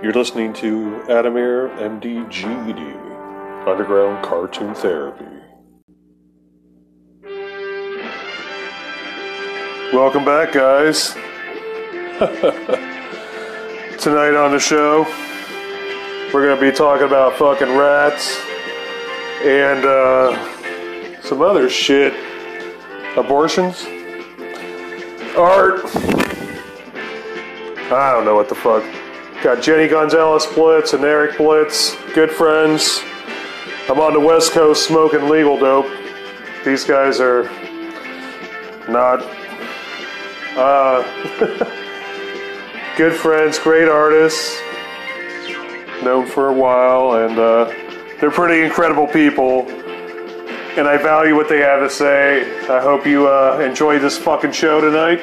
You're listening to Adamir MDGD, Underground Cartoon Therapy. Welcome back, guys. Tonight on the show, we're going to be talking about fucking rats and some other shit. Abortions. Art. I don't know what the fuck. Got Jenny Gonzalez Blitz and Eric Blitz, good friends. I'm on the West Coast smoking legal dope. These guys are not good friends, great artists, known for a while, and they're pretty incredible people. And I value what they have to say. I hope you enjoy this fucking show tonight.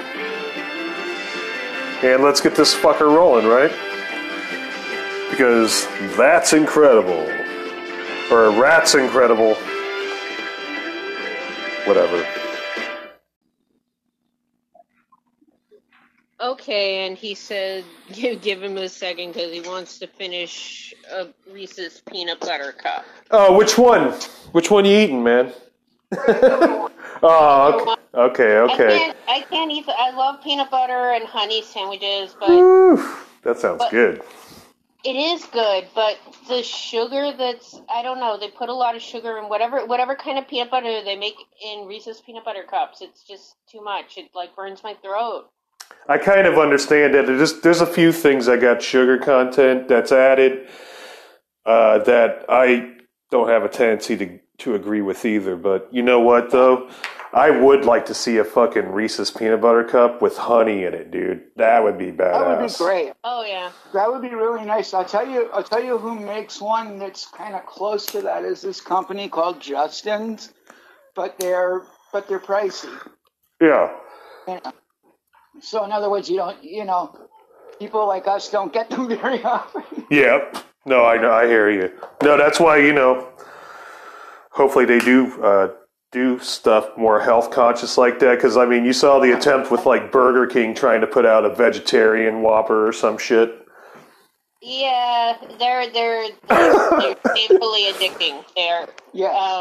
And let's get this fucker rolling, right? Because that's incredible. Or rat's incredible. Whatever. Okay, and he said give him a second because he wants to finish a Reese's peanut butter cup. Oh, which one? Which one you eating, man? Oh, okay, okay. I can't eat. I love peanut butter and honey sandwiches, but... Woo, that sounds good. It is good, but the sugar that's, I don't know, they put a lot of sugar in whatever kind of peanut butter they make in Reese's peanut butter cups. It's just too much. It, like, burns my throat. I kind of understand that. There's a few things that got sugar content that's added that I don't have a tendency to agree with either. But you know what, though? I would like to see a fucking Reese's peanut butter cup with honey in it, dude. That would be badass. That would be great. Oh, yeah. That would be really nice. I'll tell you who makes one that's kind of close to that is this company called Justin's, but they're pricey. Yeah. You know? So in other words, people like us don't get them very often. Yep. No, I know. I hear you. No, that's why, hopefully they do stuff more health conscious like that, because I mean you saw the attempt with like Burger King trying to put out a vegetarian Whopper or some shit. Yeah, they're painfully addicting.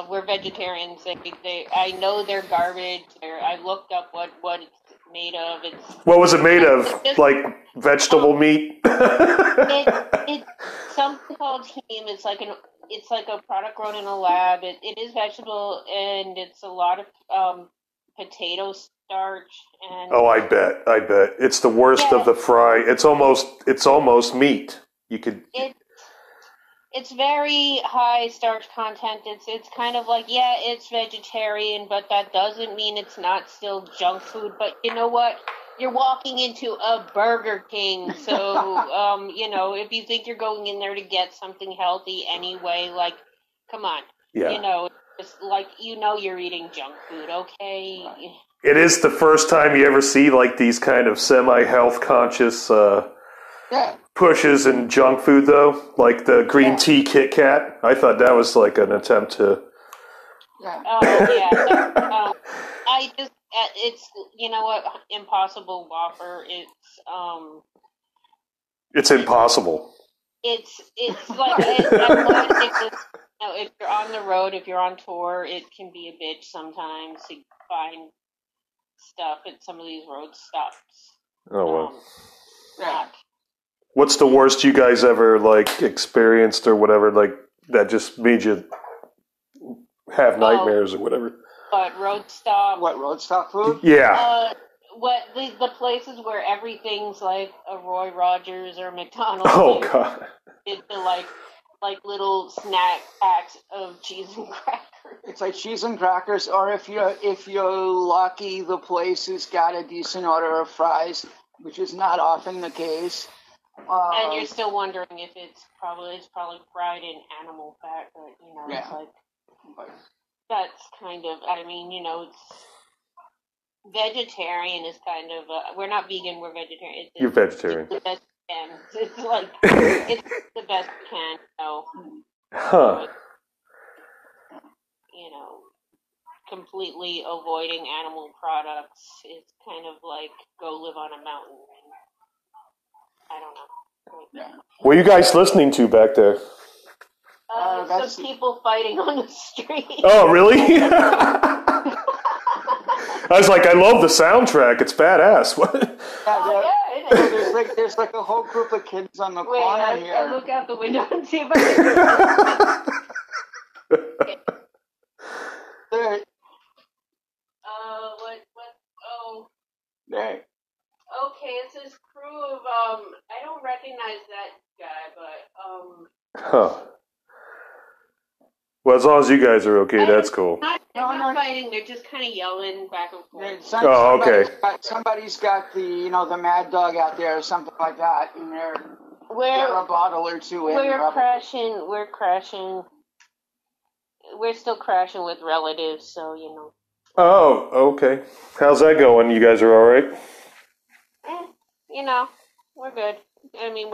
We're vegetarians. I know they're garbage. I looked up what it's made of. What was it made of? Like vegetable meat. It's something called heme. It's like a product grown in a lab. It is vegetable, and it's a lot of potato starch. And I bet it's the worst of the fry. It's almost meat. You could. It's very high starch content. It's kind of like it's vegetarian, but that doesn't mean it's not still junk food. But you know what? You're walking into a Burger King, so, if you think you're going in there to get something healthy anyway, like, come on. Yeah. It's like, you're eating junk food, okay? It is the first time you ever see, like, these kind of semi-health conscious pushes in junk food, though. Like the green tea Kit Kat. I thought that was, like, an attempt to... Yeah. Oh, yeah. I just... It's, Impossible Whopper, it's impossible. It's like, if you're on the road, if you're on tour, it can be a bitch sometimes to find stuff at some of these road stops. Oh, wow. What's the worst you guys ever, like, experienced or whatever, like, that just made you have nightmares or whatever? Road stop food? Yeah. The places where everything's like a Roy Rogers or McDonald's. Oh, God. It's like little snack packs of cheese and crackers. It's like cheese and crackers, or if you're lucky, the place has got a decent order of fries, which is not often the case. And you're still wondering if it's probably fried in animal fat, but it's like... That's kind of, it's vegetarian is kind of, we're not vegan, we're vegetarian. You're vegetarian. It's the best we can. It's like, it's the best we can, so. Huh. Completely avoiding animal products is kind of like, go live on a mountain. I don't know. Like, What are you guys listening to back there? Some people fighting on the street. Oh, really? I was like, I love the soundtrack. It's badass. What? Yeah, there's like a whole group of kids on the corner here. I look out the window and see if I can. Okay, it's this crew of I don't recognize that guy, but Huh. Well, as long as you guys are okay, that's cool. They're not fighting; they're just kind of yelling back and forth. Oh, okay. Somebody's got the the mad dog out there or something like that, and they're a bottle or two in. We're crashing. We're still crashing with relatives, so Oh, okay. How's that going? You guys are all right? We're good. I mean,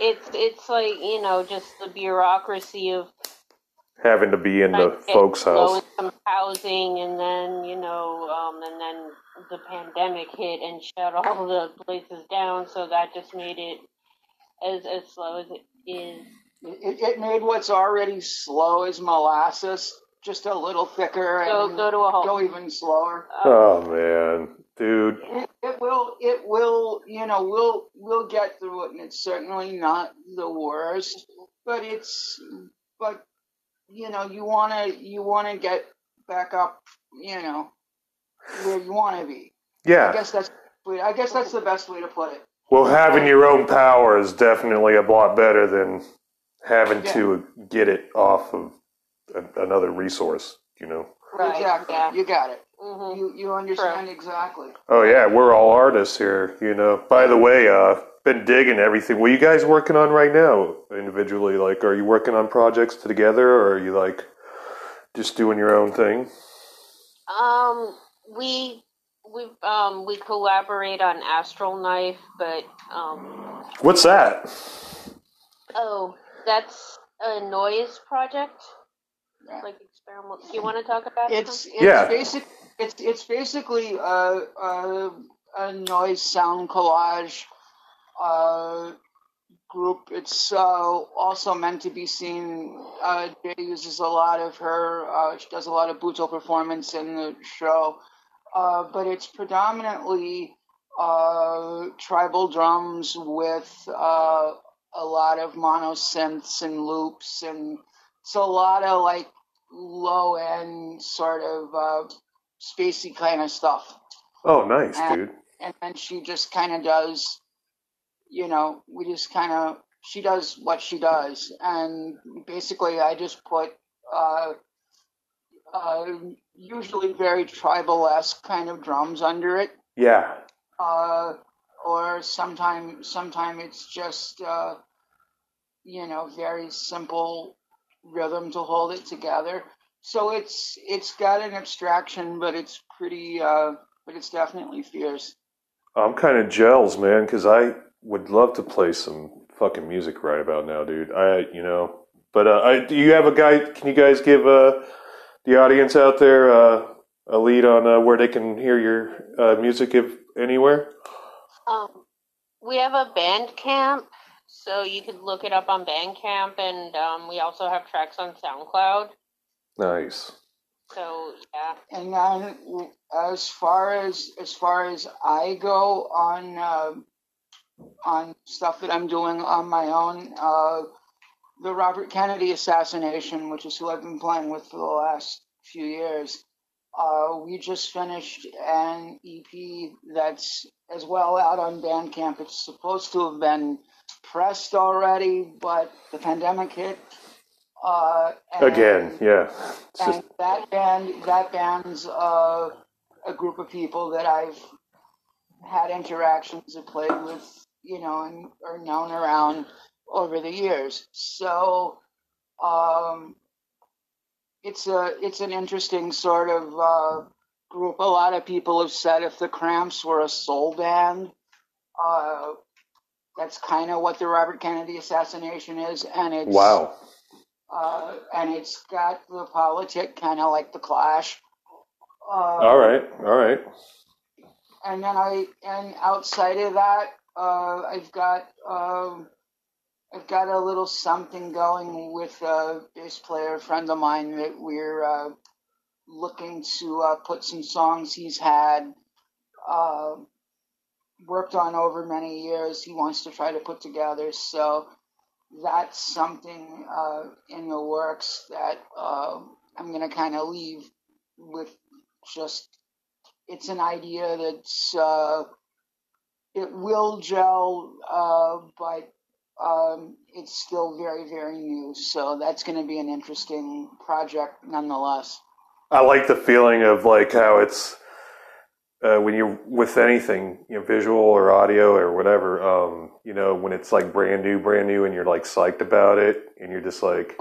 it's like, just the bureaucracy of having to be in the folks' house. Some housing, and then, and then the pandemic hit and shut all the places down, so that just made it as slow as it is. It made what's already slow as molasses just a little thicker and go even slower. Oh man, dude! It will. We'll get through it, and it's certainly not the worst. But you wanna get back up, where you wanna be. Yeah. I guess that's the best way to put it. Well, having your own power is definitely a lot better than having to get it off of another resource, Right. Exactly. Yeah. You got it. Mm-hmm. You understand exactly. Oh yeah, we're all artists here, By the way, been digging everything. What are you guys working on right now, individually? Like, are you working on projects together, or are you like just doing your own thing? We collaborate on Astral Knife, but what's that? Oh, that's a noise project. Like experimental. Do you want to talk about it? It's basically a noise sound collage group. It's also meant to be seen. Jay uses a lot of her. She does a lot of buto performance in the show, but it's predominantly tribal drums with a lot of mono synths and loops, and it's a lot of like low end sort of spacey kind of stuff. Oh, nice, dude. And then she just kind of does, she does what she does. And basically, I just put usually very tribal-esque kind of drums under it. Yeah. Or sometimes it's just, very simple rhythm to hold it together. So it's got an abstraction, but it's pretty, but it's definitely fierce. I'm kind of jealous, man, because I would love to play some fucking music right about now, dude. Do you have a guy? Can you guys give the audience out there a lead on where they can hear your music, if anywhere? We have a Bandcamp. So you could look it up on Bandcamp, and we also have tracks on SoundCloud. Nice. So yeah. And as far as I go on stuff that I'm doing on my own, the Robert Kennedy assassination, which is who I've been playing with for the last few years, we just finished an EP that's as well out on Bandcamp. It's supposed to have been pressed already, but the pandemic hit again. Yeah, and that band's a group of people that I've had interactions and played with, and are known around over the years. So it's an interesting sort of group. A lot of people have said if the Cramps were a soul band, that's kind of what the Robert Kennedy assassination is, and it's wow. And it's got the politic kind of like the Clash. All right. And then outside of that, I've got I've got a little something going with a bass player friend of mine that we're looking to put some songs he's had worked on over many years. He wants to try to put together, so that's something in the works that I'm going to kind of leave with. Just, it's an idea that's it will gel, but it's still very, very new. So that's going to be an interesting project nonetheless. I like the feeling of like how it's when you're with anything, you know, visual or audio or whatever, you know, when it's like brand new and you're like psyched about it and you're just like,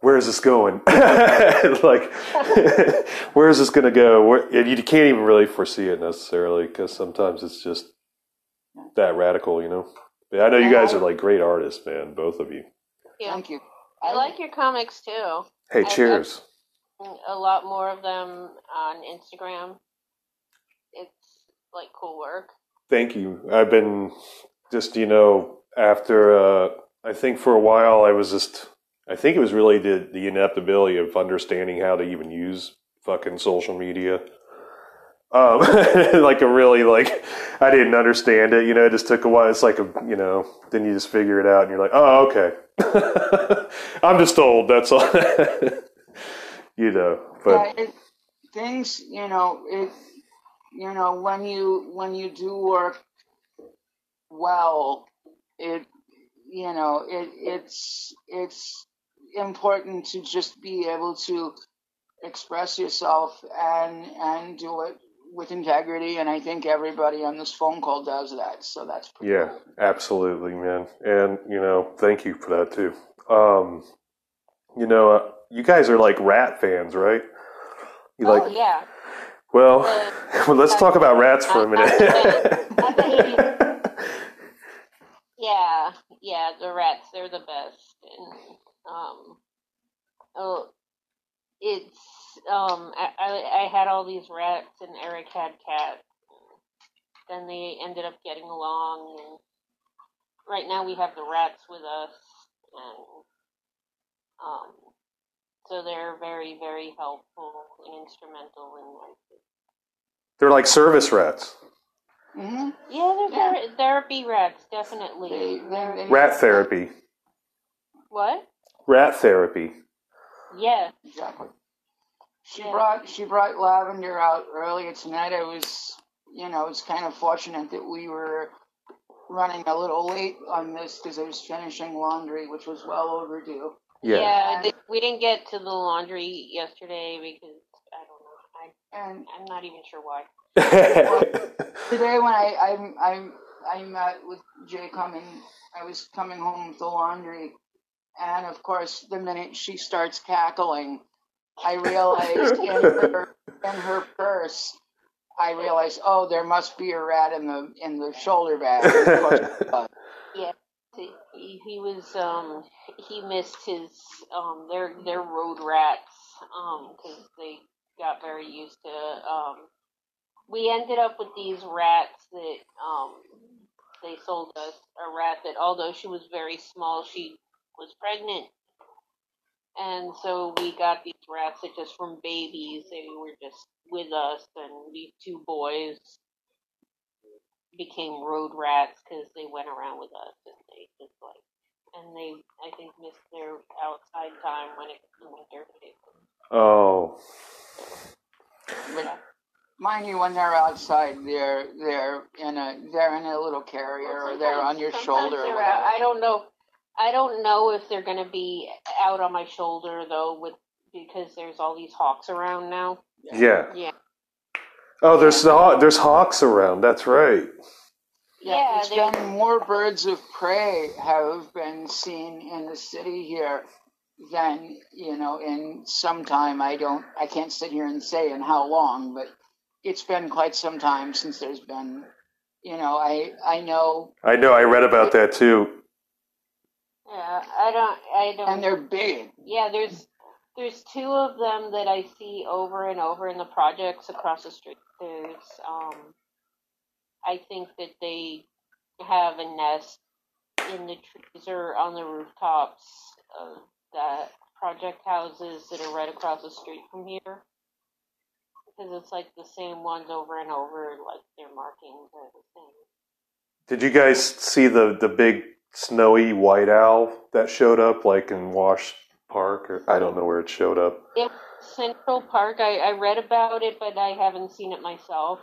where is this going? Like, where is this going to go? And you can't even really foresee it necessarily because sometimes it's just that radical, you know? Yeah, I know you guys are like great artists, man, both of you. Yeah. Thank you. I like your comics too. Hey, cheers. A lot more of them on Instagram. It's like cool work. Thank you. I've been just, you know, after, I think for a while I was just, I think it was really the ineptability of understanding how to even use fucking social media. Like a really, like, I didn't understand it, you know, it just took a while. It's like, a, you know, then you just figure it out and you're like, oh, okay. I'm just old. That's all, you know, but yeah, things, you know, you know, when you do work well, you know, it's important to just be able to express yourself and do it with integrity, and I think everybody on this phone call does that, so that's pretty cool. Absolutely, man, and you know, thank you for that too. You know, you guys are like Rat fans, right? You like, yeah. Well, let's talk about Rats for a minute. Yeah, the Rats, they're the best, and it's I had all these rats, and Eric had cats. Then they ended up getting along, and right now we have the rats with us, and so they're very, very helpful and instrumental in life. They're like service rats. Mm-hmm. Yeah, they're therapy rats, definitely. They're rat therapy. What? Rat therapy. Yeah. Exactly. She brought Lavender out earlier tonight. I was, you know, it's kind of fortunate that we were running a little late on this because I was finishing laundry, which was well overdue. Yeah. Yeah, we didn't get to the laundry yesterday because I don't know. I'm not even sure why. Today when I met with Jay coming, I was coming home with the laundry. And, of course, the minute she starts cackling, I realized in her purse, I realized, oh, there must be a rat in the shoulder bag. Of course. Yeah, he was he missed his their road rats because they got very used to. We ended up with these rats that they sold us, a rat that, although she was very small, she was pregnant, and so we got these rats that just from babies, they were just with us, and these two boys became road rats because they went around with us, and they just like, and they, I think, missed their outside time when it was winter. Oh. Yeah. Mind you, when they're outside, they're in a little carrier, or they're on your shoulder. Or I don't know if they're going to be out on my shoulder, though, because there's all these hawks around now. Yeah. Oh, there's hawks around. That's right. Yeah, it's been more birds of prey have been seen in the city here than, you know, in some time. I can't sit here and say in how long, but it's been quite some time since there's been, you know, I know. I read about that, too. Yeah, I don't. And they're big. Yeah, there's two of them that I see over and over in the projects across the street. There's, I think that they have a nest in the trees or on the rooftops of the project houses that are right across the street from here. Because it's like the same ones over and over, like their markings are the same. Did you guys see the big snowy white owl that showed up like in Wash Park? Or I don't know where it showed up. It was Central Park. I read about it, but I haven't seen it myself.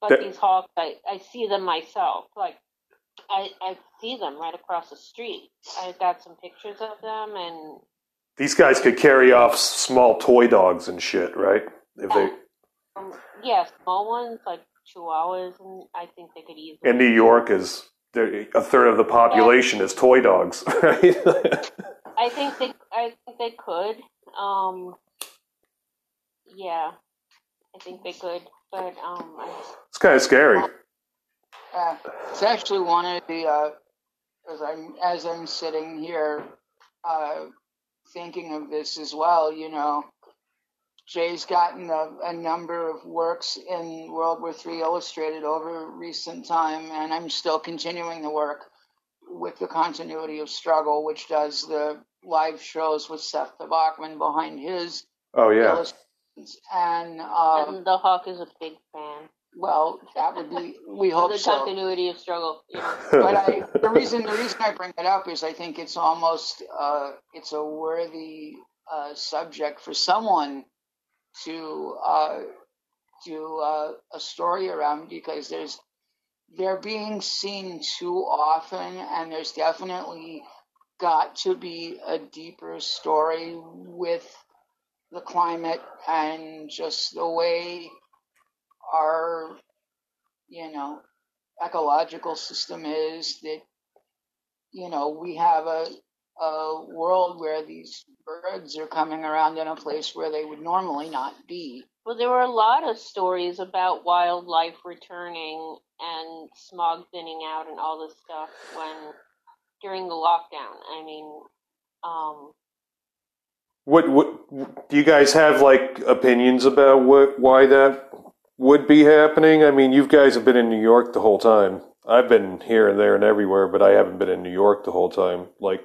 But that, these hawks, I see them myself. Like I see them right across the street. I've got some pictures of them. And these guys could carry off small toy dogs and shit, right? If they... yeah, small ones like chihuahuas, and I think they could easily. And New York is a third of the population is toy dogs, right? I think they could. Yeah, I think they could, but it's kind of scary. It's actually one of the as I'm sitting here thinking of this as well, you know. Jay's gotten a number of works in World War III Illustrated over recent time, and I'm still continuing the work with the Continuity of Struggle, which does the live shows with Seth Tobocman behind his illustrations. And the Hawk is a big fan. Well, that would be, we hope so. The Continuity of Struggle. Yeah. But the reason I bring it up is I think it's almost, it's a worthy subject for someone to do a story around, because they're being seen too often, and there's definitely got to be a deeper story with the climate and just the way our, ecological system is, that, we have a world where these birds are coming around in a place where they would normally not be. Well, there were a lot of stories about wildlife returning and smog thinning out and all this stuff during the lockdown. I mean, what do you guys have like opinions about why that would be happening? I mean, you guys have been in New York the whole time. I've been here and there and everywhere, but I haven't been in New York the whole time. Like,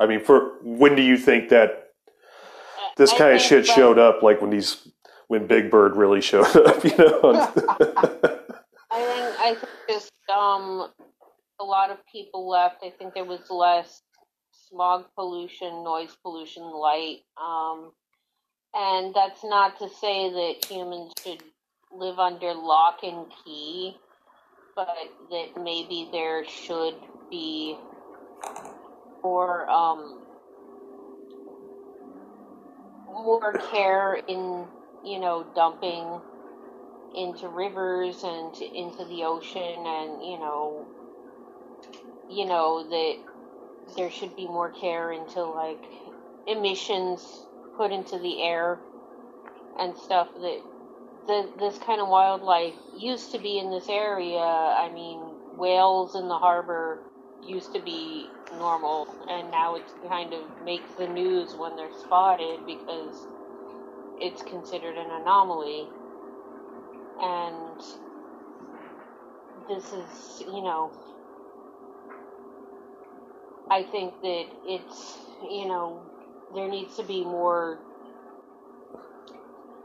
I mean, for when do you think that this kind of shit showed up? Like when Big Bird really showed up, I think just a lot of people left. I think there was less smog pollution, noise pollution, light, and that's not to say that humans should live under lock and key, but that maybe there should be more care in, dumping into rivers and into the ocean, and, that there should be more care into, like, emissions put into the air and stuff that this kind of wildlife used to be in this area. I mean, whales in the harbor used to be normal, and now it kind of makes the news when they're spotted because it's considered an anomaly. And this is, I think that it's, there needs to be more.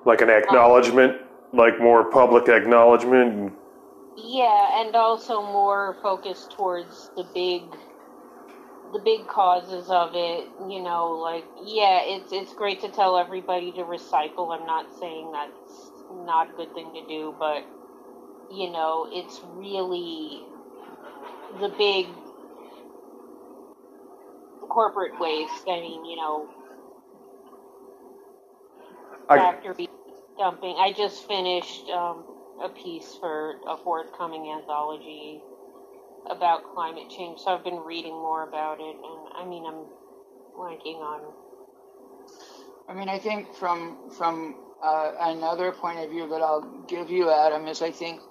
Like an acknowledgement, like more public acknowledgement. Yeah, and also more focus towards the big causes of it, it's great to tell everybody to recycle. I'm not saying that's not a good thing to do, but, it's really the big corporate waste. I mean, factory dumping. I just finished a piece for a forthcoming anthology about climate change, so I've been reading more about it, and I mean, I'm blanking on. I mean, I think from another point of view that I'll give you, Adam, is I think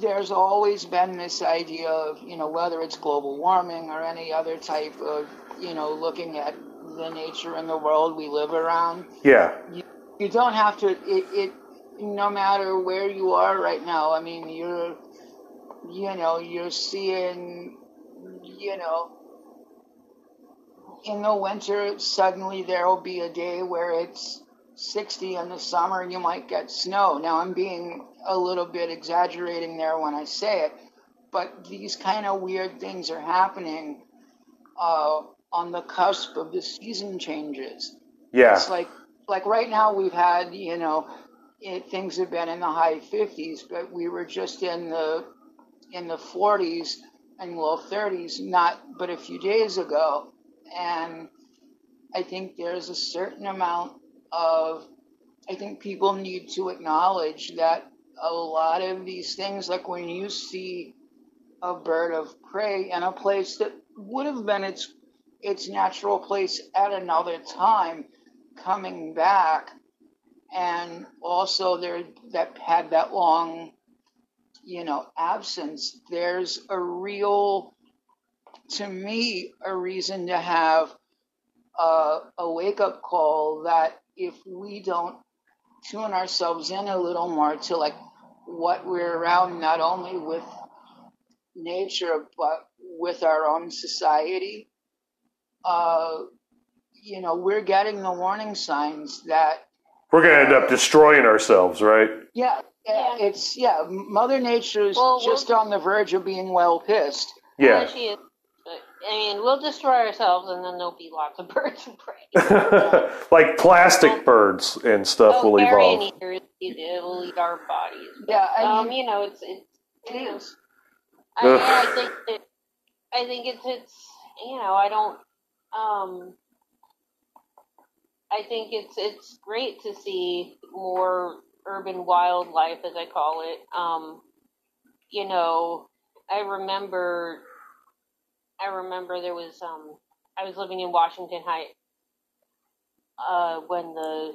there's always been this idea of, whether it's global warming or any other type of, looking at the nature and the world we live around. Yeah. You don't have to, no matter where you are right now, I mean, you're you know, you're seeing, you know, in the winter, suddenly there will be a day where it's 60 in the summer and you might get snow. Now, I'm being a little bit exaggerating there when I say it, but these kind of weird things are happening on the cusp of the season changes. Yeah. It's like right now we've had, you know, things have been in the high 50s, but we were just in the 40s and low 30s, not but a few days ago. And I think there's a certain amount of, I think people need to acknowledge that a lot of these things, like when you see a bird of prey in a place that would have been its natural place at another time coming back, and also there that had that long, you know, absence, there's a real, to me, a reason to have a wake-up call that if we don't tune ourselves in a little more to like what we're around, not only with nature, but with our own society, you know, we're getting the warning signs that we're going to end up destroying ourselves, right? Yeah. It's, yeah, Mother Nature is just on the verge of being well pissed. Yeah. Well, she is. I mean, we'll destroy ourselves, and then there'll be lots of birds of prey. Like plastic birds and stuff will evolve. It'll eat our bodies. But, yeah, I mean, you know, it is. I think it's you know, I don't. I think it's great to see more urban wildlife, as I call it. You know, I remember there was I was living in Washington Heights when there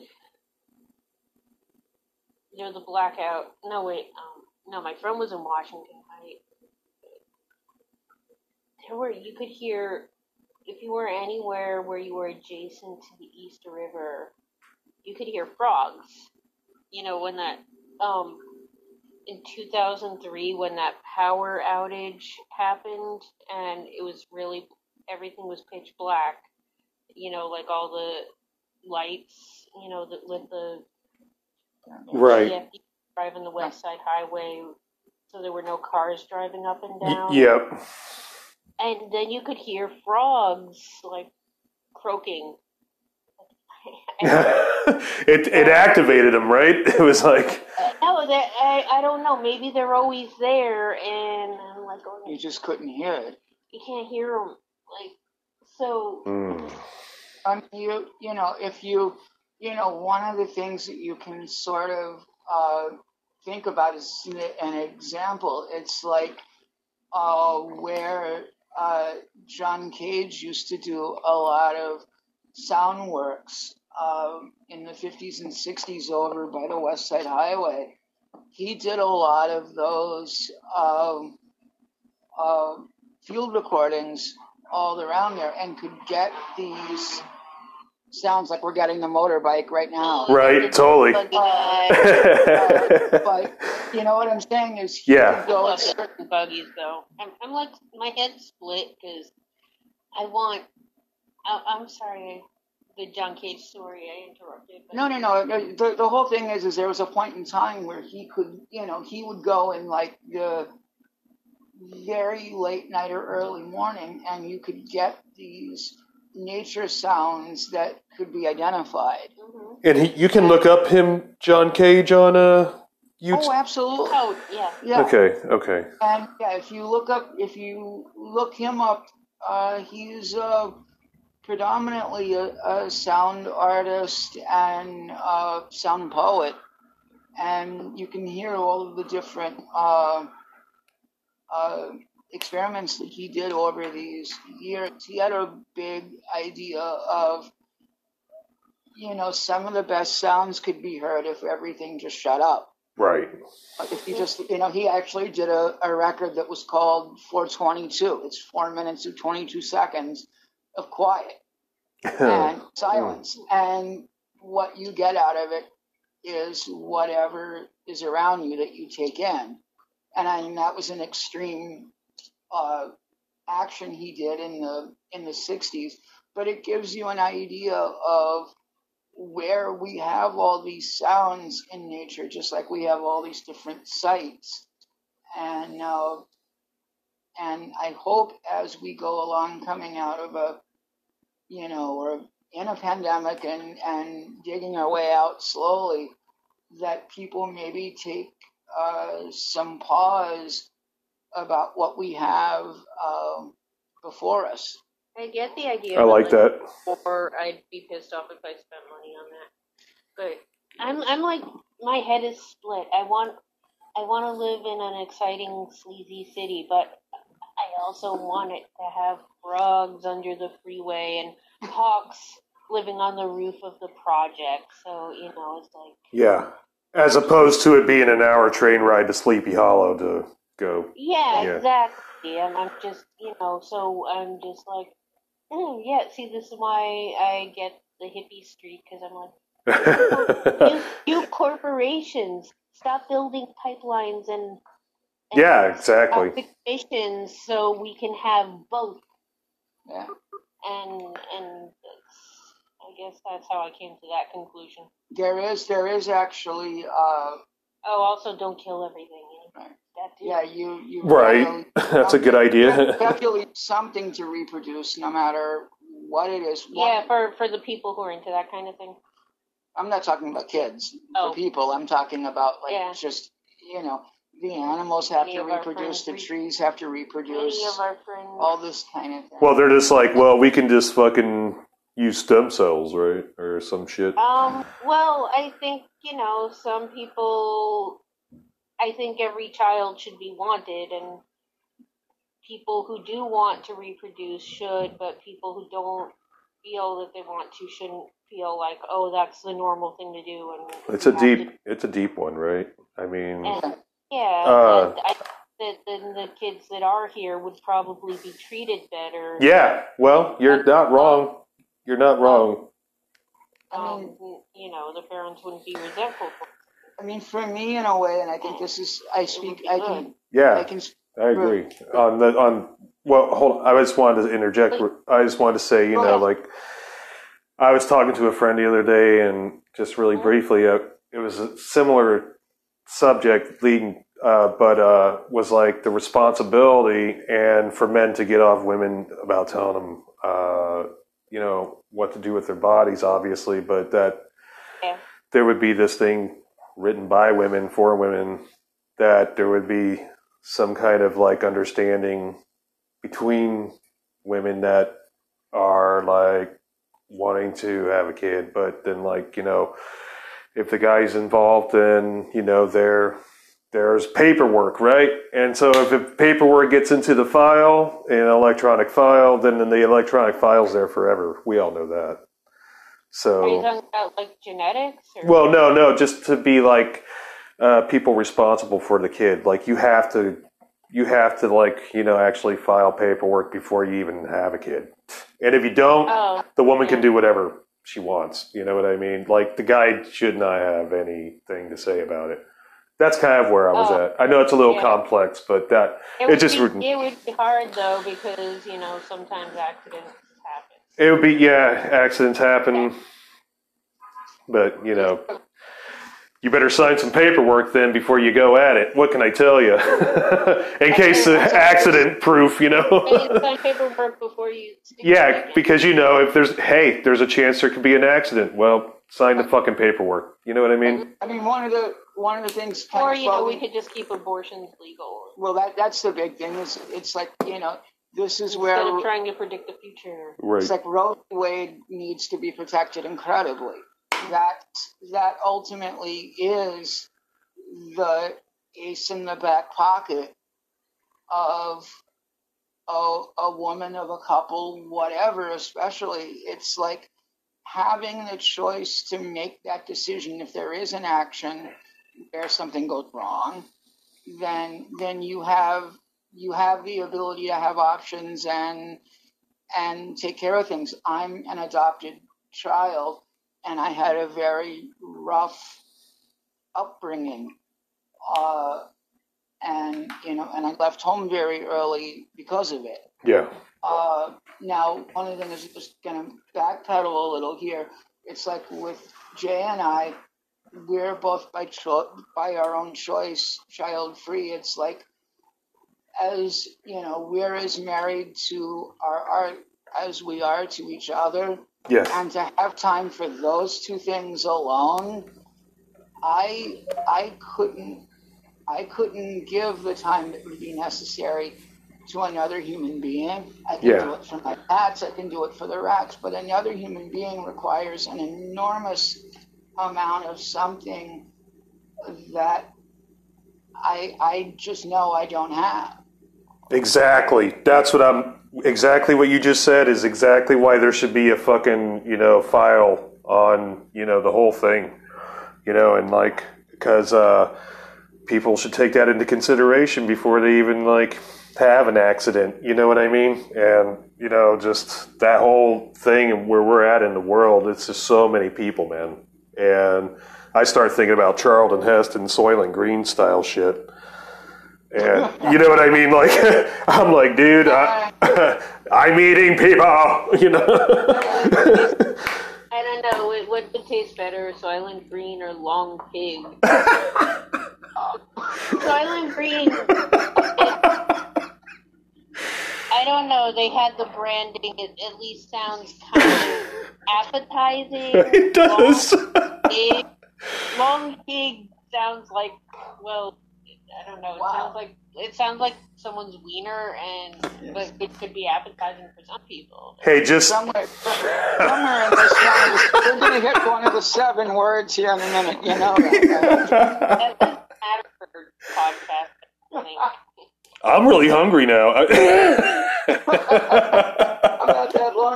was a blackout. No wait, no, my friend was in Washington Heights. You could hear, if you were anywhere where you were adjacent to the East River, you could hear frogs. You know, when that in 2003, when that power outage happened, and it was really, everything was pitch black, you know, like all the lights, you know, with the right driving the West Side Highway, so there were no cars driving up and down. Yep. And then you could hear frogs, like, croaking. It activated them, right? It was like... No, I don't know. Maybe they're always there, and I'm like... Oh, you just couldn't hear it. You can't hear them. Like, so... Mm. You know, if you... You know, one of the things that you can sort of think about is an example. It's like where... John Cage used to do a lot of sound works in the 50s and 60s over by the West Side Highway. He did a lot of those field recordings all around there and could get these sounds like we're getting the motorbike right now. Right, totally. But you know what I'm saying is, yeah. I love certain buggies though. I'm like, my head's split because I'm sorry, the John Cage story, I interrupted. But no. The whole thing is there was a point in time where he could, you know, he would go in like the very late night or early morning, and you could get these nature sounds that could be identified. Mm-hmm. And you can look up John Cage on YouTube. Oh, absolutely. Oh, yeah. Okay. And yeah, if you look him up, he's predominantly a sound artist and a sound poet, and you can hear all of the different experiments that he did over these years. He had a big idea of, you know, some of the best sounds could be heard if everything just shut up. Right. Like if you just, you know, he actually did a record that was called 422. It's 4 minutes and 22 seconds of quiet and silence. And what you get out of it is whatever is around you that you take in. And I mean, that was an extreme action he did in the 60s. But it gives you an idea of where we have all these sounds in nature, just like we have all these different sights. And I hope as we go along, coming out of we're in a pandemic and digging our way out slowly, that people maybe take some pause about what we have before us. I get the idea. I like that. Or I'd be pissed off if I spent money on that. But I'm like, my head is split. I want to live in an exciting, sleazy city, but I also want it to have rugs under the freeway and hawks living on the roof of the project. So, it's like... Yeah. As opposed to it being an hour train ride to Sleepy Hollow to go... Yeah, exactly. And I'm just, so I'm just like, oh, yeah, see, this is why I get the hippie streak, because I'm like, you corporations, stop building pipelines and yeah, exactly. Missions so we can have both. Yeah. And I guess that's how I came to that conclusion. There is actually. Also, don't kill everything. Right. Yeah, you. Right. That's a good idea. Definitely something to reproduce, no matter what it is. Yeah, for the people who are into that kind of thing. I'm not talking about kids. Oh. For people, I'm talking about the animals have to reproduce, the trees have to reproduce, all this kind of thing. Well, they're just like, well, we can just fucking use stem cells, right? Or some shit. Well, I think, some people, I think every child should be wanted, and people who do want to reproduce should, but people who don't feel that they want to shouldn't feel like, oh, that's the normal thing to do. And it's a deep one, right? I mean... And, I think that the kids that are here would probably be treated better. Yeah, well, you're not wrong. You're not wrong. The parents wouldn't be resentful. I mean, for me, in a way, and I think this is, I agree. Hold on. I just wanted to interject. I just wanted to say, I was talking to a friend the other day, and just really briefly, it was a similar subject leading, was like the responsibility and for men to get off women about telling them, what to do with their bodies, obviously, but that there would be this thing written by women for women, that there would be some kind of like understanding between women that are like wanting to have a kid, but then if the guy's involved, then, there's paperwork, right? And so if the paperwork gets into the file, an electronic file, then the electronic file's there forever. We all know that. So, are you talking about, genetics? Or? Well, no, just to be, people responsible for the kid. You have to actually file paperwork before you even have a kid. And if you don't, the woman can do whatever she wants. You know what I mean? The guy should not have anything to say about it. That's kind of where I was at. I know it's a little complex, but it would be hard though, because sometimes accidents happen. It would be accidents happen, but you better sign some paperwork then before you go at it. What can I tell you? In case the accident proof, sign paperwork before you. Because if there's a chance there could be an accident. Well, sign the fucking paperwork. You know what I mean? I mean, one of the things. Or we could just keep abortions legal. Well, that's the big thing. It's like this is where instead of trying to predict the future. Right. It's like Roe v. Wade needs to be protected incredibly. That ultimately is the ace in the back pocket of a woman, of a couple, whatever. Especially, it's like having the choice to make that decision. If there is an action where something goes wrong, then you have the ability to have options and take care of things. I'm an adopted child, and I had a very rough upbringing. and and I left home very early because of it. Yeah. Now, one of the things is just going to backpedal a little here. It's like with Jay and I, we're both by our own choice, child-free. It's like, as you know, we're as married to our art as we are to each other. Yes. And to have time for those two things alone, I couldn't give the time that would be necessary to another human being. I can do it for my cats, I can do it for the rats, but another human being requires an enormous amount of something that I just know I don't have. Exactly. That's what exactly what you just said is exactly why there should be a fucking, file on, the whole thing, and because people should take that into consideration before they even have an accident, you know what I mean? And, just that whole thing and where we're at in the world, it's just so many people, man. And I start thinking about Charlton Heston, Soil and Green style shit. And you know what I mean? I'm like, dude, I'm eating people, I don't know. What would taste better, Soylent Green or Long Pig? Soylent Green. I don't know. They had the branding. It at least sounds kind of appetizing. It does. Long pig sounds like, well, I don't know. Wow. It sounds like someone's wiener, but it could be appetizing for some people. Hey, just somewhere in this time, we're gonna hit one of the 7 words here in a minute. That doesn't matter for podcast. I think. I'm really hungry now. About that long.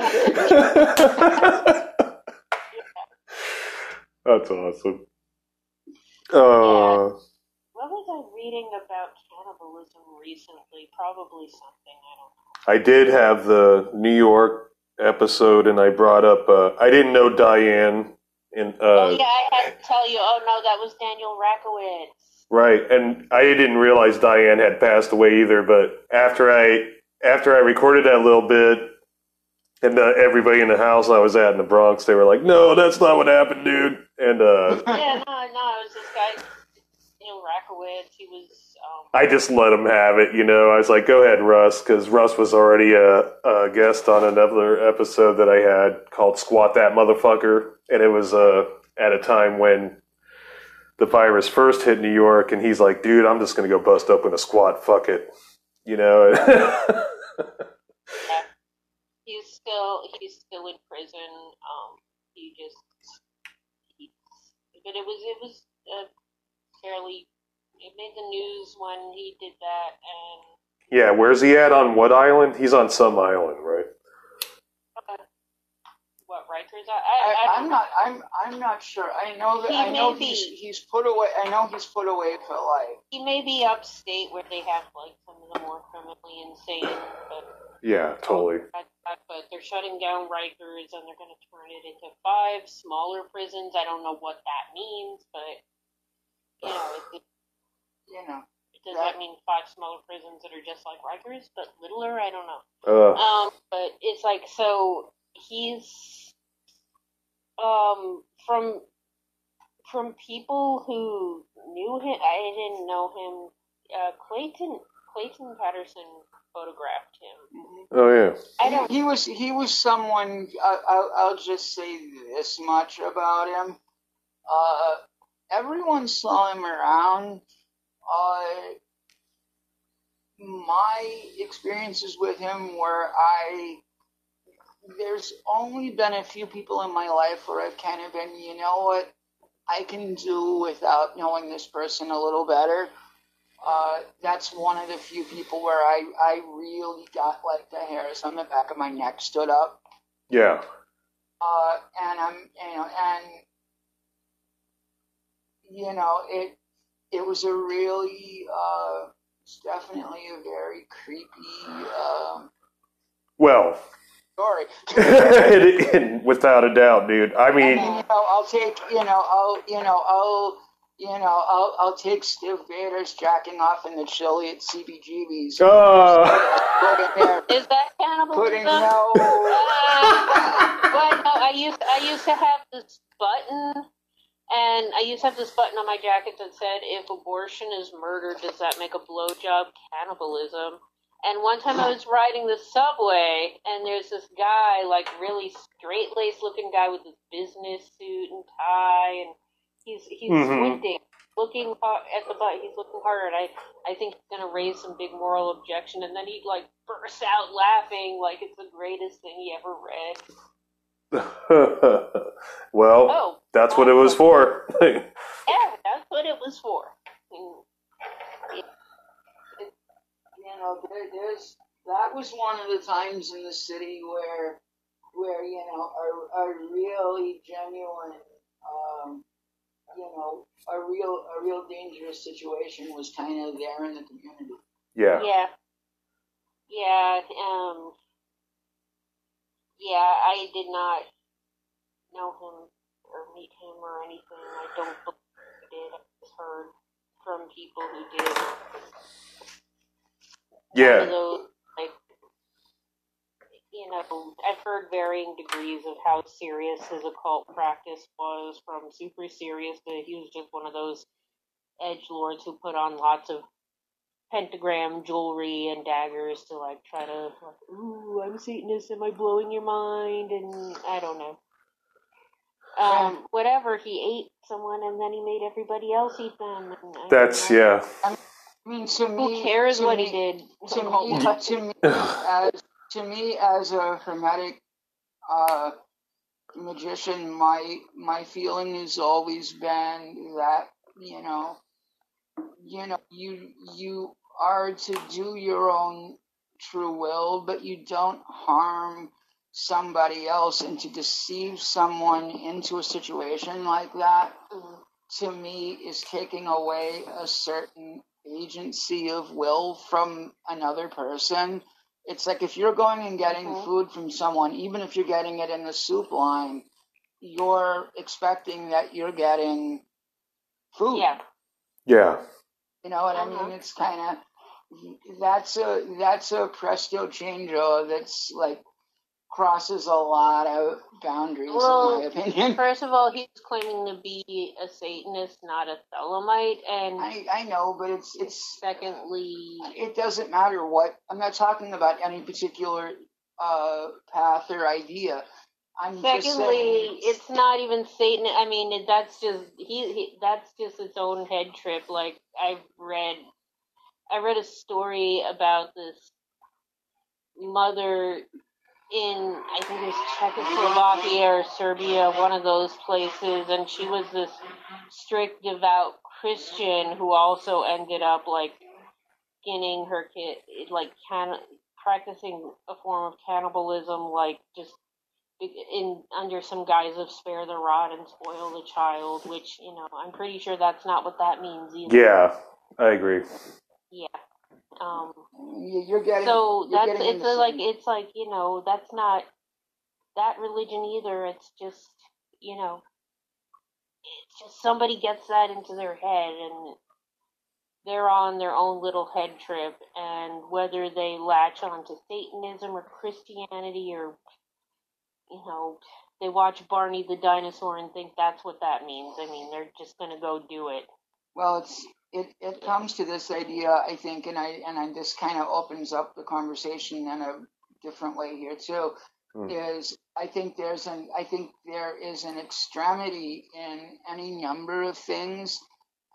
That's awesome. What was I reading about cannibalism recently? Probably something, I don't know. I did have the New York episode, and I brought up, I didn't know Diane. I had to tell you, that was Daniel Rakowitz. Right, and I didn't realize Diane had passed away either, but after I recorded that little bit, and everybody in the house I was at in the Bronx, they were like, no, that's not what happened, dude. And it was this guy, Rakowitz, he was... I just let him have it, I was like, go ahead, Russ, because Russ was already a guest on another episode that I had called Squat That Motherfucker, and it was at a time when the virus first hit New York, and he's like, dude, I'm just going to go bust open a squat, fuck it. Yeah. He's still in prison. But it was fairly, it made the news when he did that. And yeah, where's he at, on what island? He's on some island, right? Rikers? I'm not sure. I know he's put away. I know he's put away for life. He may be upstate where they have some of the more criminally insane. But yeah, totally. But they're shutting down Rikers, and they're going to turn it into 5 smaller prisons. I don't know what that means, but does that mean 5 smaller prisons that are just like Rikers but littler? I don't know. But it's like, so he's from people who knew him, I didn't know him, Clayton Patterson photographed him. Oh yeah. He was someone, I'll just say this much about him. Everyone saw him around. My experiences with him were, there's only been a few people in my life where I've kind of been, what I can do without knowing this person a little better. That's one of the few people where I really got the hairs on the back of my neck stood up. Yeah. And I'm, it was a really, definitely a very creepy, Sorry. Without a doubt, dude. I mean, I'll take, I'll you know, I'll take stiff gators jacking off in the chili at CBGB's. Oh. Is that cannibalism? Putting no. Well, no, I used to have this button. And I used to have this button on my jacket that said, if abortion is murder, does that make a blowjob cannibalism? And one time I was riding the subway, and there's this guy, like, really straight-laced looking guy with his business suit and tie, and he's squinting, looking at the butt, he's looking harder, and I think he's going to raise some big moral objection, and then he, like, bursts out laughing like it's the greatest thing he ever read. Well, oh, that's what it was for. Yeah, that's what it was for. You know, that was one of the times in the city where you know, a really genuine, you know, a real dangerous situation was kind of there in the community. Yeah. Yeah. Yeah. Yeah, I did not know him or meet him or anything. I don't believe I did. I just heard from people who did. Yeah. Those, like, you know, I've heard varying degrees of how serious his occult practice was, from super serious to he was just one of those edgelords who put on lots of pentagram jewelry and daggers to, like, try to, like, ooh, I'm Satanist, am I blowing your mind? And I don't know. Whatever, he ate someone and then he made everybody else eat them. That's, yeah. I mean, to me, who cares what he did? To me, as a hermetic magician, my feeling has always been that, you know, you are to do your own true will, but you don't harm somebody else, and to deceive someone into a situation like that, to me, is taking away a certain agency of will from another person. It's like if you're going and getting food from someone, even if you're getting it in the soup line, you're expecting that you're getting food. Yeah. Yeah. You know what I mean? It's kind of, that's a presto chango that's like crosses a lot of boundaries, well, in my opinion. First of all, he's claiming to be a Satanist, not a Thelomite, and I know, but it's secondly, it doesn't matter what. I'm not talking about any particular path or idea. I'm secondly, it's not even Satan. I mean, that's just that's just its own head trip. Like I read a story about this mother in, I think it was Czechoslovakia or Serbia, one of those places, and she was this strict, devout Christian who also ended up like skinning her kid, like practicing a form of cannibalism, like just under some guise of spare the rod and spoil the child, which, you know, I'm pretty sure that's not what that means either. Yeah, I agree. Yeah. You're getting, so you're that's getting it's a, like, it's like, you know, that's not that religion either. It's just, you know, it's just somebody gets that into their head and they're on their own little head trip, and whether they latch on to Satanism or Christianity or, you know, they watch Barney the dinosaur and think that's what that means. I mean, they're just going to go do it. Well, it comes to this idea, I think, and I this kind of opens up the conversation in a different way here too. Is I think there is an extremity in any number of things,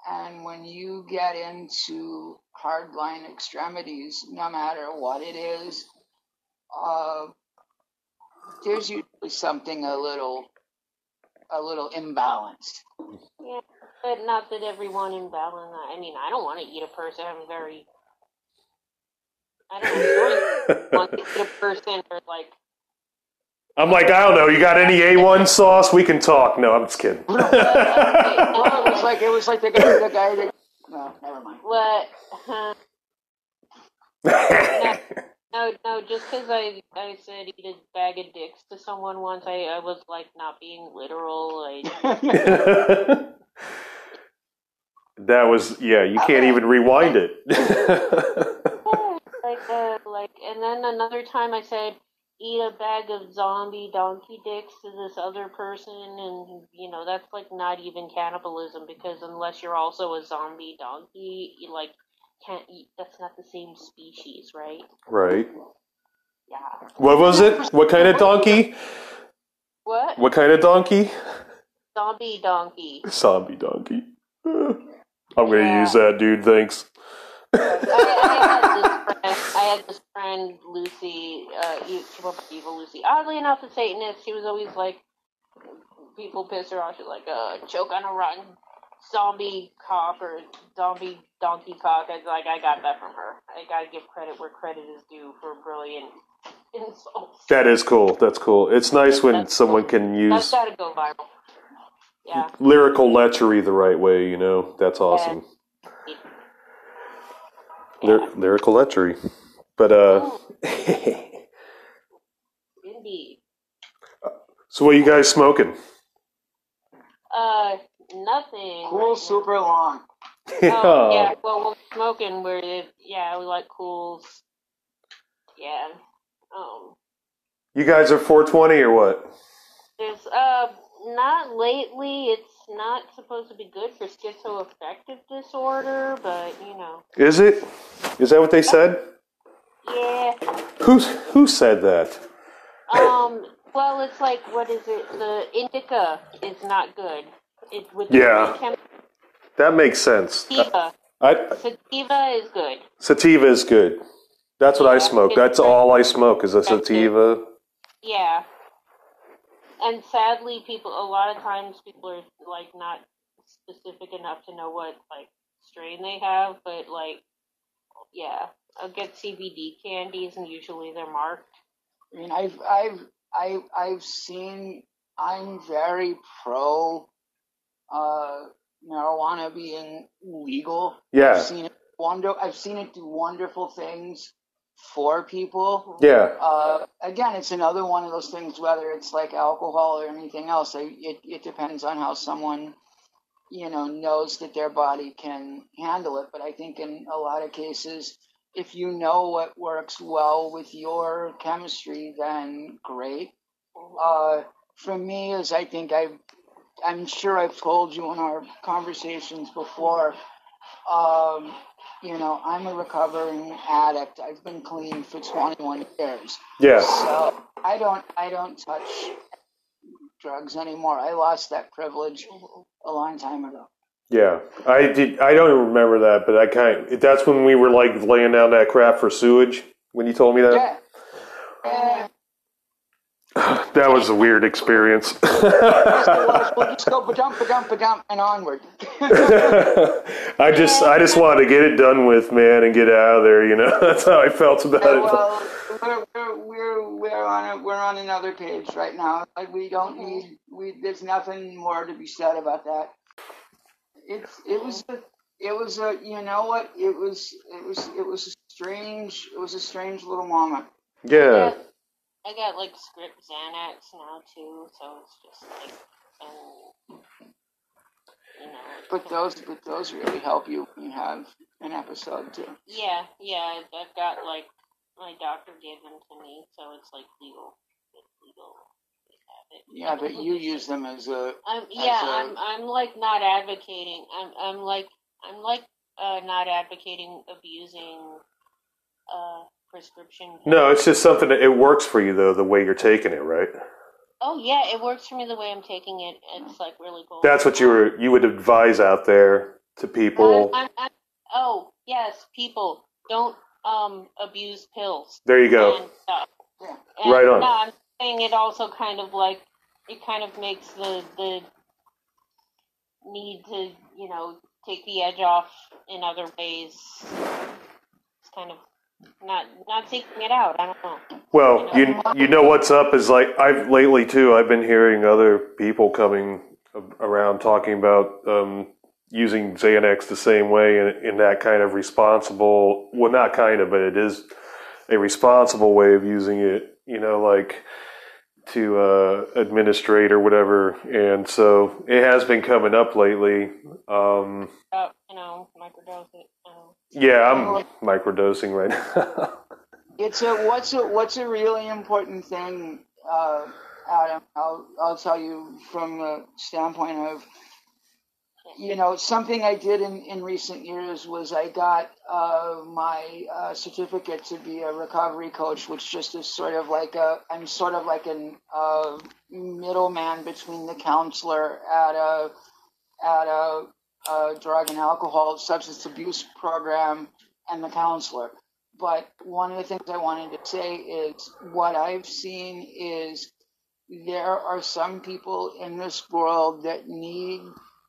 and when you get into hardline extremities, no matter what it is, there's usually something a little imbalanced. Yeah, but not that everyone imbalanced. I mean, I don't want to eat a person. I don't enjoy want to eat a person or like. I'm like, I don't know. You got any A1 sauce? We can talk. No, I'm just kidding. No, it was like the guy that. No, never mind. What? No, just because I said eat a bag of dicks to someone once, I was, like, not being literal. Like, That was, yeah, you can't even rewind it. And then another time I said, eat a bag of zombie donkey dicks to this other person, and, you know, that's, like, not even cannibalism, because unless you're also a zombie donkey, you, like, can't eat, that's not the same species, right? Right. Yeah. What was it? What kind of donkey? What? What kind of donkey? Zombie donkey. Zombie donkey. I'm going to use that, dude, thanks. I had this friend, Lucy, evil Lucy. Oddly enough, a Satanist. She was always like, people piss her off. She's like, choke on a rotten zombie cock or zombie donkey cock. I got that from her. I gotta give credit where credit is due for brilliant insults. That is cool. That's cool. It's nice when someone can use. That's gotta go viral. Yeah. Lyrical lechery the right way, you know. That's awesome. Yeah. Lyrical lechery. But, Indeed. So what are you guys smoking? Nothing. Cool, super long. Yeah, well, we're smoking where, we like cools. Yeah. You guys are 420 or what? There's, not lately. It's not supposed to be good for schizoaffective disorder, but you know. Is it? Is that what they said? Yeah. Who said that? Well, it's like, what is it? The indica is not good. That makes sense. Sativa. Sativa is good. Sativa is good. That's what I smoke. That's all I smoke is a sativa. It. Yeah. And sadly, a lot of times people are, like, not specific enough to know what, like, strain they have, but, like, yeah, I'll get CBD candies, and usually they're marked. I mean, I've seen, I'm very pro marijuana being legal. Yeah. I've seen it do wonderful things for people. Yeah. Again, it's another one of those things, whether it's like alcohol or anything else, it depends on how someone, you know, knows that their body can handle it. But I think in a lot of cases, if you know what works well with your chemistry, then great. For me, as I think I'm sure I've told you in our conversations before, you know, I'm a recovering addict. I've been clean for 21 years. Yeah. So I don't touch drugs anymore. I lost that privilege a long time ago. Yeah, I did. I don't remember that, but that's when we were like laying down that crap for sewage when you told me that. Yeah. That was a weird experience. We'll just go ba-dump, and onward. I just wanted to get it done with, man, and get out of there. You know, that's how I felt about it. Well, we're on another page right now. Like, we don't need there's nothing more to be said about that. It was a strange little moment. Yeah. I got, like, script Xanax now, too, so it's just, like, you know. But those really help you when you have an episode, too. Yeah, I've got, like, my doctor gave them to me, so it's, like, legal. Yeah, but you use them as a... I'm like, not advocating. I'm not advocating abusing, prescription. No, it's just something that it works for you, though, the way you're taking it, right? Oh, yeah, it works for me the way I'm taking it. It's, like, really cool. That's what you would advise out there to people. People, don't abuse pills. There you go. And right on. No, I'm saying it also kind of, like, it kind of makes the need to, you know, take the edge off in other ways. It's kind of... Not seeking it out. I don't know. Well, you know what's up is, like, I've lately too. I've been hearing other people coming around talking about using Xanax the same way in that kind of responsible. Well, not kind of, but it is a responsible way of using it. You know, like to administrate or whatever. And so it has been coming up lately. know, microdose it. Yeah, I'm microdosing right now. It's a what's a really important thing, Adam. I'll tell you from the standpoint of, you know, something I did in recent years was I got my certificate to be a recovery coach, which just is sort of like I'm sort of like an middleman between the counselor at a drug and alcohol substance abuse program and the counselor. But one of the things I wanted to say is what I've seen is there are some people in this world that need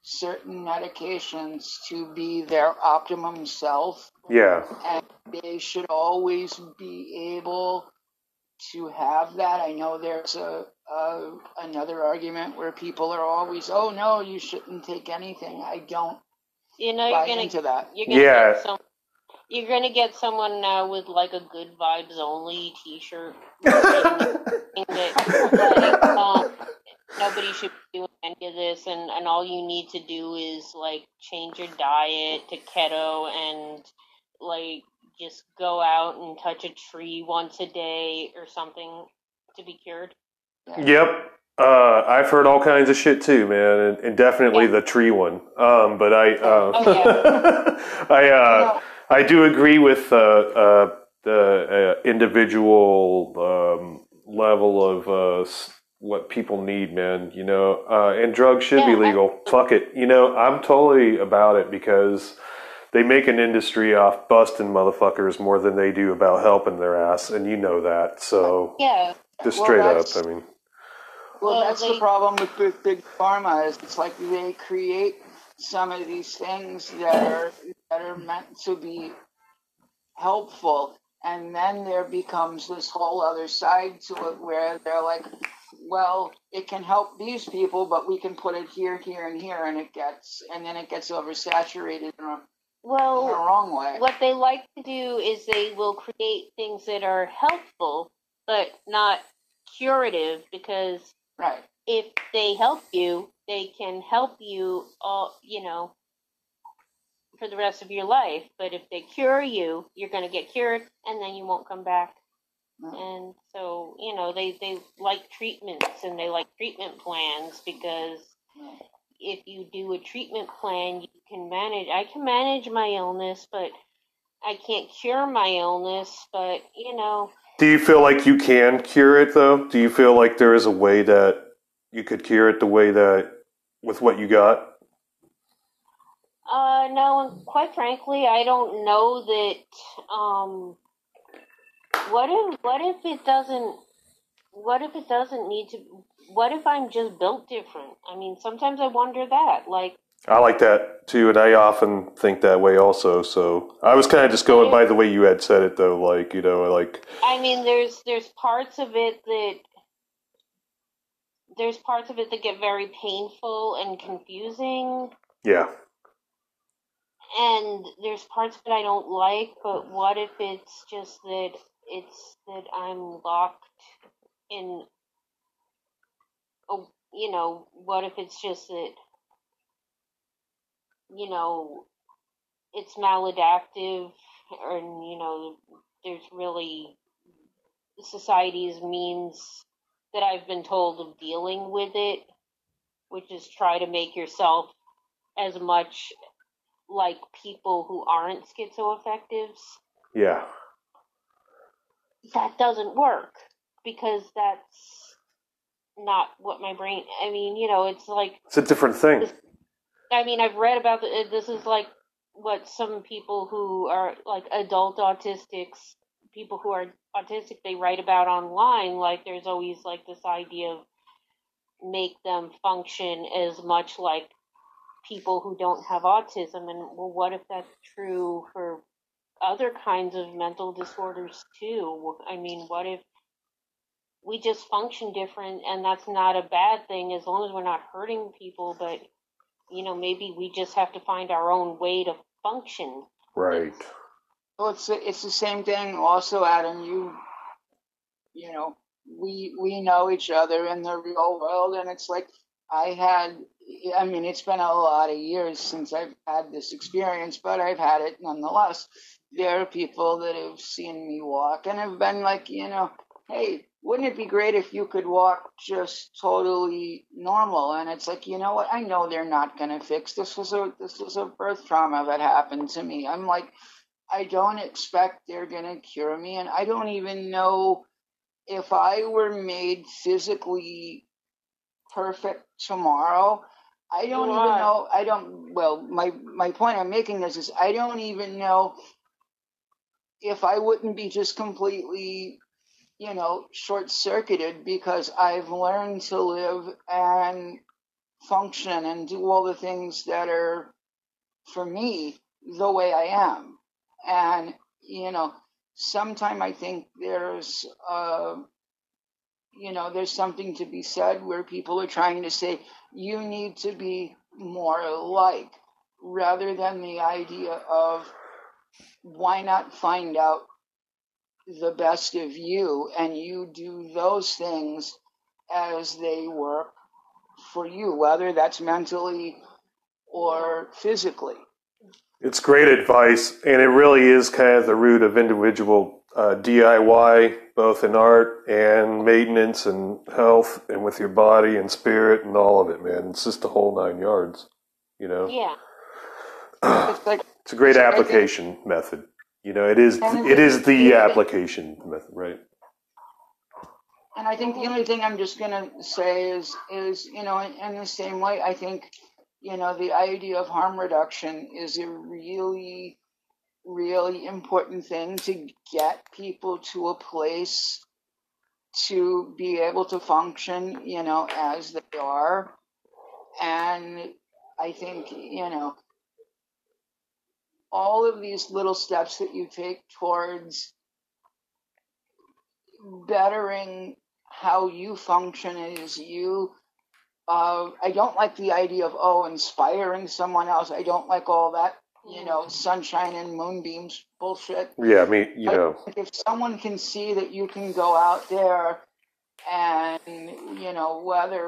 certain medications to be their optimum self. Yeah. And they should always be able to have that. I know there's another argument where people are always, oh, no, you shouldn't take anything. I don't buy into that. You're going to get someone now with, like, a Good Vibes Only t-shirt. Nobody should be doing any of this, and all you need to do is, like, change your diet to keto and, like, just go out and touch a tree once a day or something to be cured. Yep. I've heard all kinds of shit too, man, and definitely the tree one. But I do agree with the individual level of what people need, man, you know, and drugs should be legal. Fuck it. You know, I'm totally about it because they make an industry off busting motherfuckers more than they do about helping their ass, and you know that, so just straight up, I mean. Well, that's the problem with big pharma is it's like they create some of these things that are meant to be helpful, and then there becomes this whole other side to it where they're like, well, it can help these people, but we can put it here, here, and here, and then it gets oversaturated in the wrong way. What they like to do is they will create things that are helpful but not curative, because if they help you, they can help you all, you know, for the rest of your life. But if they cure you, you're going to get cured, and then you won't come back. And so, you know, they like treatments, and they like treatment plans, because if you do a treatment plan, you can manage. I can manage my illness, but I can't cure my illness. But, you know. Do you feel like you can cure it, though? Do you feel like there is a way that you could cure it the way that with what you got? No, and quite frankly, I don't know that. What if I'm just built different? I mean, sometimes I wonder that. Like, I like that too, and I often think that way also. So I was kind of just going by the way you had said it, though. Like, you know, like, I mean, there's parts of it that get very painful and confusing. Yeah. And there's parts that I don't like, but what if it's just that I'm locked in, you know, what if it's just that, you know, it's maladaptive, and, you know, there's really society's means that I've been told of dealing with it, which is try to make yourself as much like people who aren't schizoaffectives. Yeah. That doesn't work, because that's not what my brain, I mean, you know, it's like, it's a different thing. I mean, I've read about this is like what some people who are like adult autistics, people who are autistic, they write about online. Like, there's always like this idea of make them function as much like people who don't have autism, and well, what if that's true for other kinds of mental disorders too? I mean, what if we just function different, and that's not a bad thing as long as we're not hurting people, but, you know, maybe we just have to find our own way to function. Right. Well, it's the same thing also, Adam. You know, we know each other in the real world, and it's like I had I mean, it's been a lot of years since I've had this experience, but I've had it nonetheless. There are people that have seen me walk and have been like, you know, hey, wouldn't it be great if you could walk just totally normal? And it's like, you know what? I know they're not going to fix. This was a birth trauma that happened to me. I'm like, I don't expect they're going to cure me. And I don't even know if I were made physically perfect tomorrow. I don't even know. I don't. Well, my point I'm making is I don't even know if I wouldn't be just completely, you know, short-circuited, because I've learned to live and function and do all the things that are, for me, the way I am. And, you know, sometime I think there's, you know, there's something to be said where people are trying to say, you need to be more alike, rather than the idea of why not find out the best of you, and you do those things as they work for you, whether that's mentally or physically. It's great advice, and it really is kind of the root of individual DIY, both in art and maintenance and health and with your body and spirit and all of it, man. It's just the whole 9 yards, you know? Yeah. It's a great application method. You know, it is the application method, right? And I think the only thing I'm just going to say is, you know, in the same way, I think, you know, the idea of harm reduction is a really, really important thing to get people to a place to be able to function, you know, as they are. And I think, you know, all of these little steps that you take towards bettering how you function as you. I don't like the idea of, oh, inspiring someone else. I don't like all that, you know, sunshine and moonbeams bullshit. Yeah, I mean, you know. If someone can see that you can go out there and, you know, whether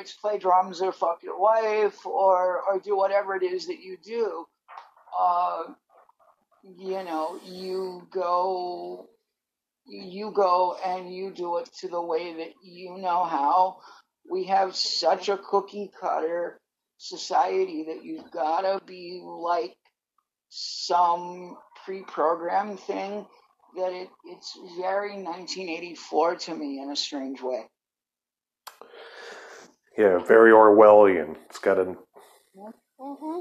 it's play drums or fuck your wife or do whatever it is that you do, you know, you go and you do it to the way that you know how. We have such a cookie cutter society that you've got to be like some pre-programmed thing that it's very 1984 to me in a strange way. Yeah, very Orwellian. It's got a. Mm-hmm.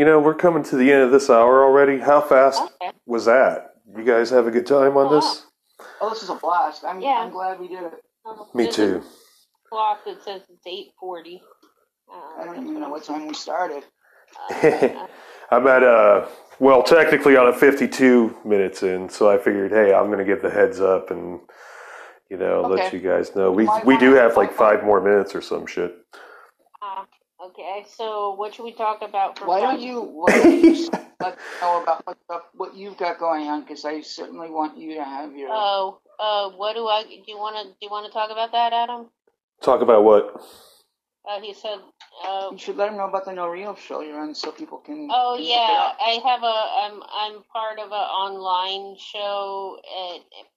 You know, we're coming to the end of this hour already. How fast was that? You guys have a good time on this? Oh, this is a blast. I'm glad we did it. Me too. Clock that says it's 8:40. I don't even know what time we started. I'm at well, technically on a 52 minutes in, so I figured, hey, I'm going to get the heads up and. You know, let you guys know. We do have like 5 more minutes or some shit. Okay, so what should we talk about? Why don't you let me know about what you've got going on? Because I certainly want you to have your. Do you want to talk about that, Adam? Talk about what? He said. You should let him know about the No Real show you're on, so people can. Oh yeah, I have I'm part of an online show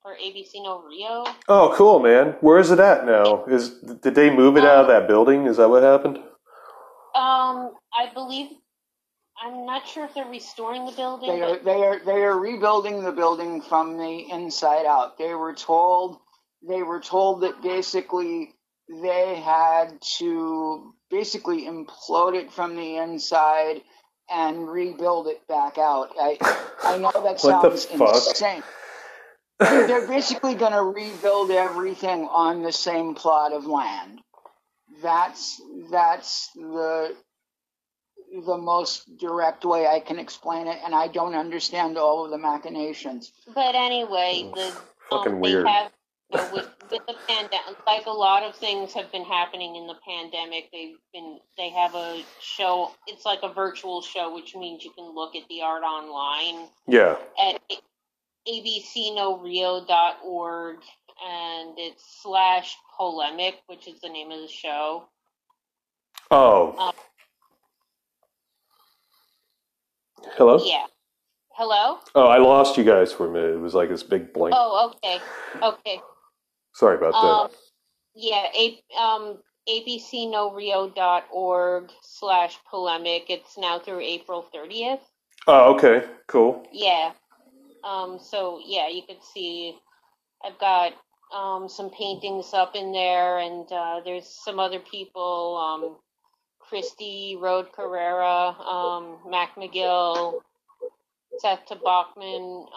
for ABC No Rio. Oh, cool, man. Where is it at now? Did they move it out of that building? Is that what happened? I believe. I'm not sure if they're restoring the building. They are rebuilding the building from the inside out. They were told that basically. They had to basically implode it from the inside and rebuild it back out. I know that sounds insane. They're basically going to rebuild everything on the same plot of land. That's the most direct way I can explain it, and I don't understand all of the machinations. But anyway, fucking weird. With the pandemic, like a lot of things have been happening in the pandemic. They have a show. It's like a virtual show, which means you can look at the art online. Yeah. At abcnorio.org. and it's /polemic, which is the name of the show. Oh. Hello? Yeah. Hello? Oh, I lost you guys for a minute. It was like this big blank. Oh, okay. Okay. Sorry about that. Yeah, abcnorio.org /polemic. It's now through April 30th. Oh, okay. Cool. Yeah. So, yeah, you can see I've got some paintings up in there, and there's some other people, Christy, Rode Carrera, Mac McGill, Seth Tobocman,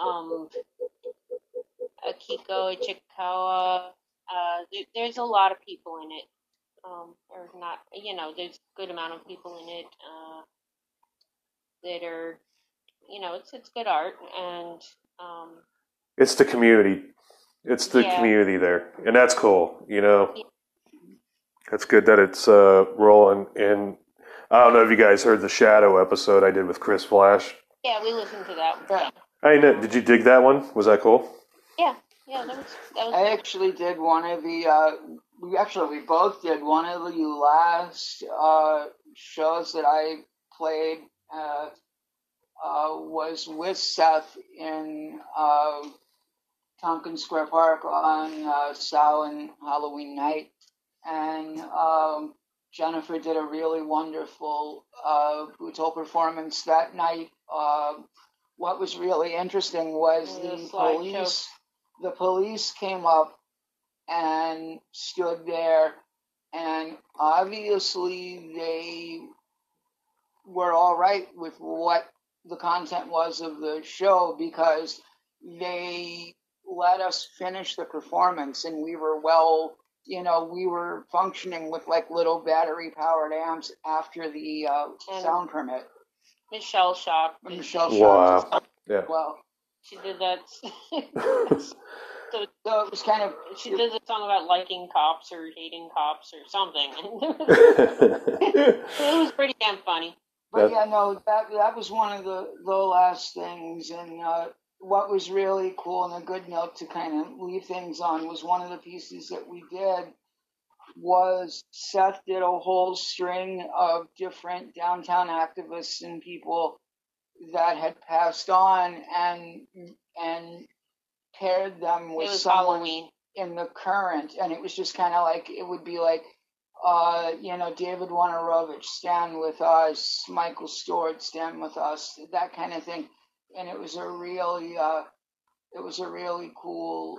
Akiko Ichikawa. There's a lot of people in it. Or not, you know, there's a good amount of people in it that are, you know, it's good art, and it's the community. It's the community there, and that's cool. You know, that's good that it's rolling. And I don't know if you guys heard the Shadow episode I did with Chris Flash. Yeah, we listened to that one. I know. Did you dig that one? Was that cool? Yeah, yeah, that was I actually did one of the. We both did one of the last shows that I played. Was with Seth in Tompkins Square Park on Samhain Halloween night, and Jennifer did a really wonderful Bouteau performance that night. What was really interesting was the police came up and stood there, and obviously they were all right with what the content was of the show, because they let us finish the performance, and we were we were functioning with like little battery powered amps after the sound permit. Michelle Shock. Wow. Yeah. Well, she did that. So it was kind of. She did a song about liking cops or hating cops or something. It was pretty damn funny. But yeah, no, that was one of the last things, and what was really cool and a good note to kind of leave things on was one of the pieces that we did was Seth did a whole string of different downtown activists and people that had passed on, and paired them with someone Halloween. In the current, and it was just kind of like, it would be like, David Wanarovich, stand with us, Michael Stewart, stand with us, that kind of thing. And it was a really cool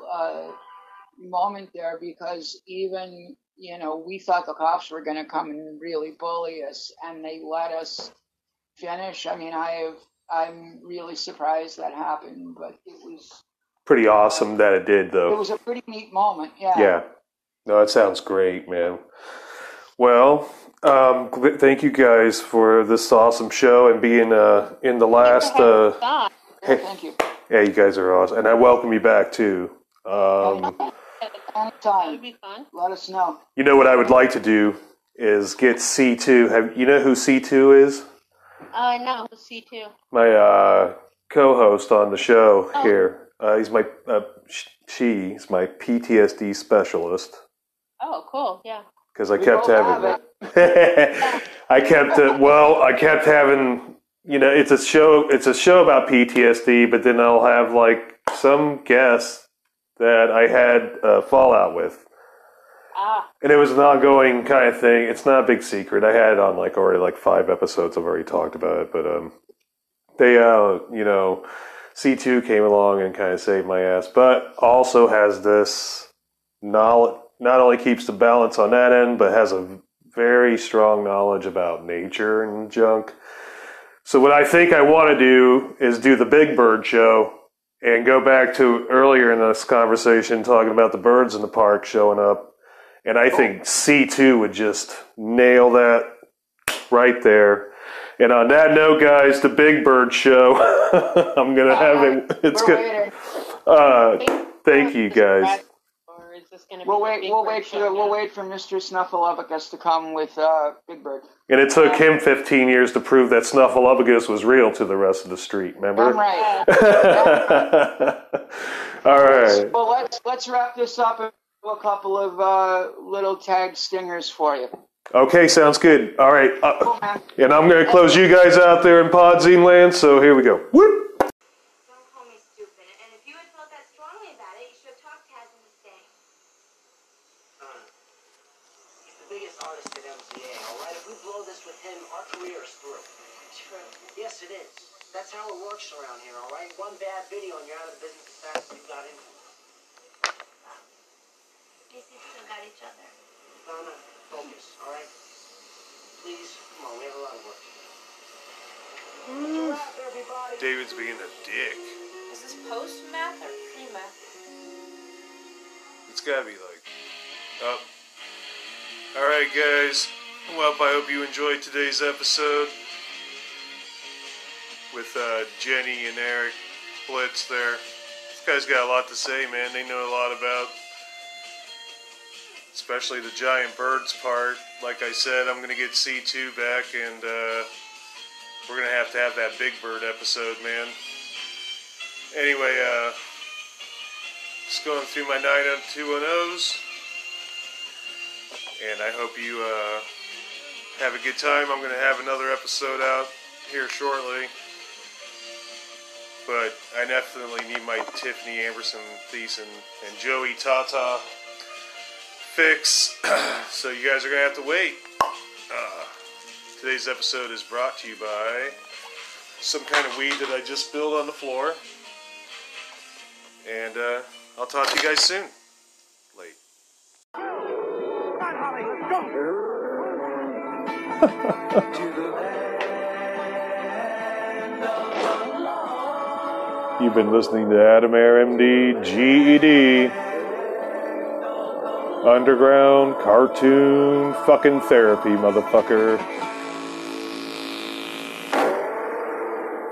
moment there, because even, we thought the cops were going to come and really bully us, and they let us finish. I mean, I'm really surprised that happened, but it was pretty awesome that it did, though. It was a pretty neat moment. Yeah. Yeah. No, that sounds great, man. Well, thank you guys for this awesome show and being in the last. Hey, thank you. Yeah, you guys are awesome, and I welcome you back too. Anytime, let us know. You know what I would like to do is get C2. Have you know who C2 is? No, who's C2? My co-host on the show here. He's my she's my PTSD specialist. Oh, cool! Yeah. Because I kept having it. I kept having, it's a show. It's a show about PTSD, but then I'll have like some guest that I had fallout with, and it was an ongoing kind of thing. It's not a big secret. I had on like already like 5 episodes. I've already talked about it, but they, C2 came along and kind of saved my ass, but also has this knowledge. Not only keeps the balance on that end, but has a very strong knowledge about nature and junk. So what I think I want to do is do the Big Bird show and go back to earlier in this conversation talking about the birds in the park showing up. And I think C2 would just nail that right there. And on that note, guys, the Big Bird show, I'm going to have it. It's good. Thank you, guys. going to be. We'll wait for Mr. Snuffleupagus to come with Big Bird. And it took him 15 years to prove that Snuffleupagus was real to the rest of the street. Remember? I'm right. All right. Well, let's wrap this up with a couple of little tag stingers for you. Okay, sounds good. All right. And I'm going to close you guys out there in Podzine land, so here we go. Whoop. Yes, it is. That's how it works around here, all right? One bad video and you're out of the business as fast as you got into it. Basically, we still got each other. Donna, focus, all right? Please, come on, we have a lot of work to do. You're out, everybody. David's being a dick. Is this post-math or pre-math? It's gotta be like... up. All right, guys. Well, I hope you enjoyed today's episode with Jenny and Eric Blitz there. These guys got a lot to say, man. They know a lot about, especially the giant birds part. Like I said, I'm going to get C2 back, and we're going to have that Big Bird episode, man. Anyway, just going through my 90210s, and I hope you have a good time. I'm going to have another episode out here shortly. But I definitely need my Tiffany Amberson Thiessen and Joey Tata fix. So you guys are going to have to wait. Today's episode is brought to you by some kind of weed that I just spilled on the floor. And I'll talk to you guys soon. Late. You've been listening to Adamir MDGD. Underground cartoon fucking therapy, motherfucker.